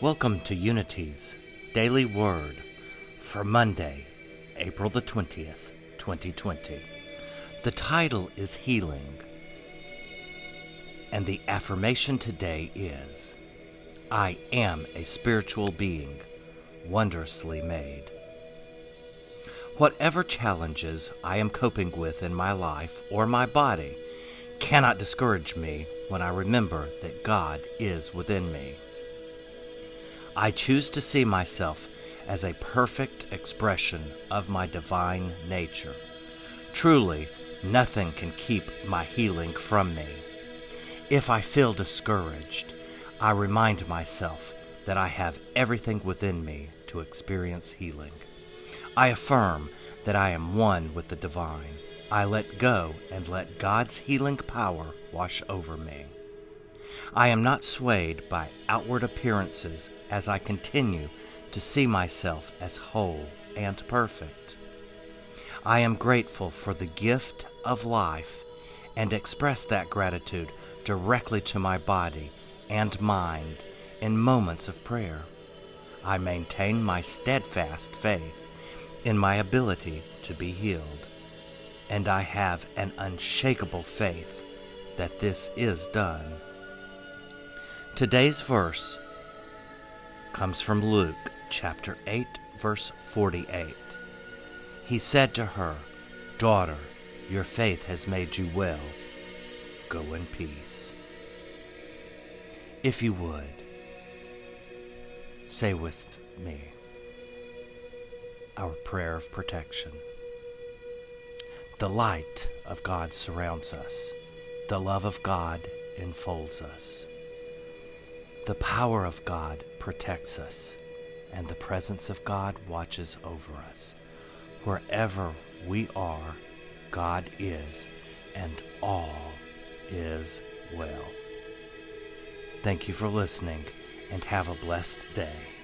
Welcome to Unity's Daily Word for Monday, April the 20th, 2020. The title is Healing, and the affirmation today is, I am a spiritual being, wondrously made. Whatever challenges I am coping with in my life or my body cannot discourage me when I remember that God is within me. I choose to see myself as a perfect expression of my divine nature. Truly, nothing can keep my healing from me. If I feel discouraged, I remind myself that I have everything within me to experience healing. I affirm that I am one with the divine. I let go and let God's healing power wash over me. I am not swayed by outward appearances as I continue to see myself as whole and perfect. I am grateful for the gift of life and express that gratitude directly to my body and mind in moments of prayer. I maintain my steadfast faith in my ability to be healed, and I have an unshakable faith that this is done. Today's verse comes from Luke chapter 8, verse 48. He said to her, Daughter, your faith has made you well. Go in peace. If you would, say with me our prayer of protection. The light of God surrounds us. The love of God enfolds us. The power of God protects us, and the presence of God watches over us. Wherever we are, God is, and all is well. Thank you for listening, and have a blessed day.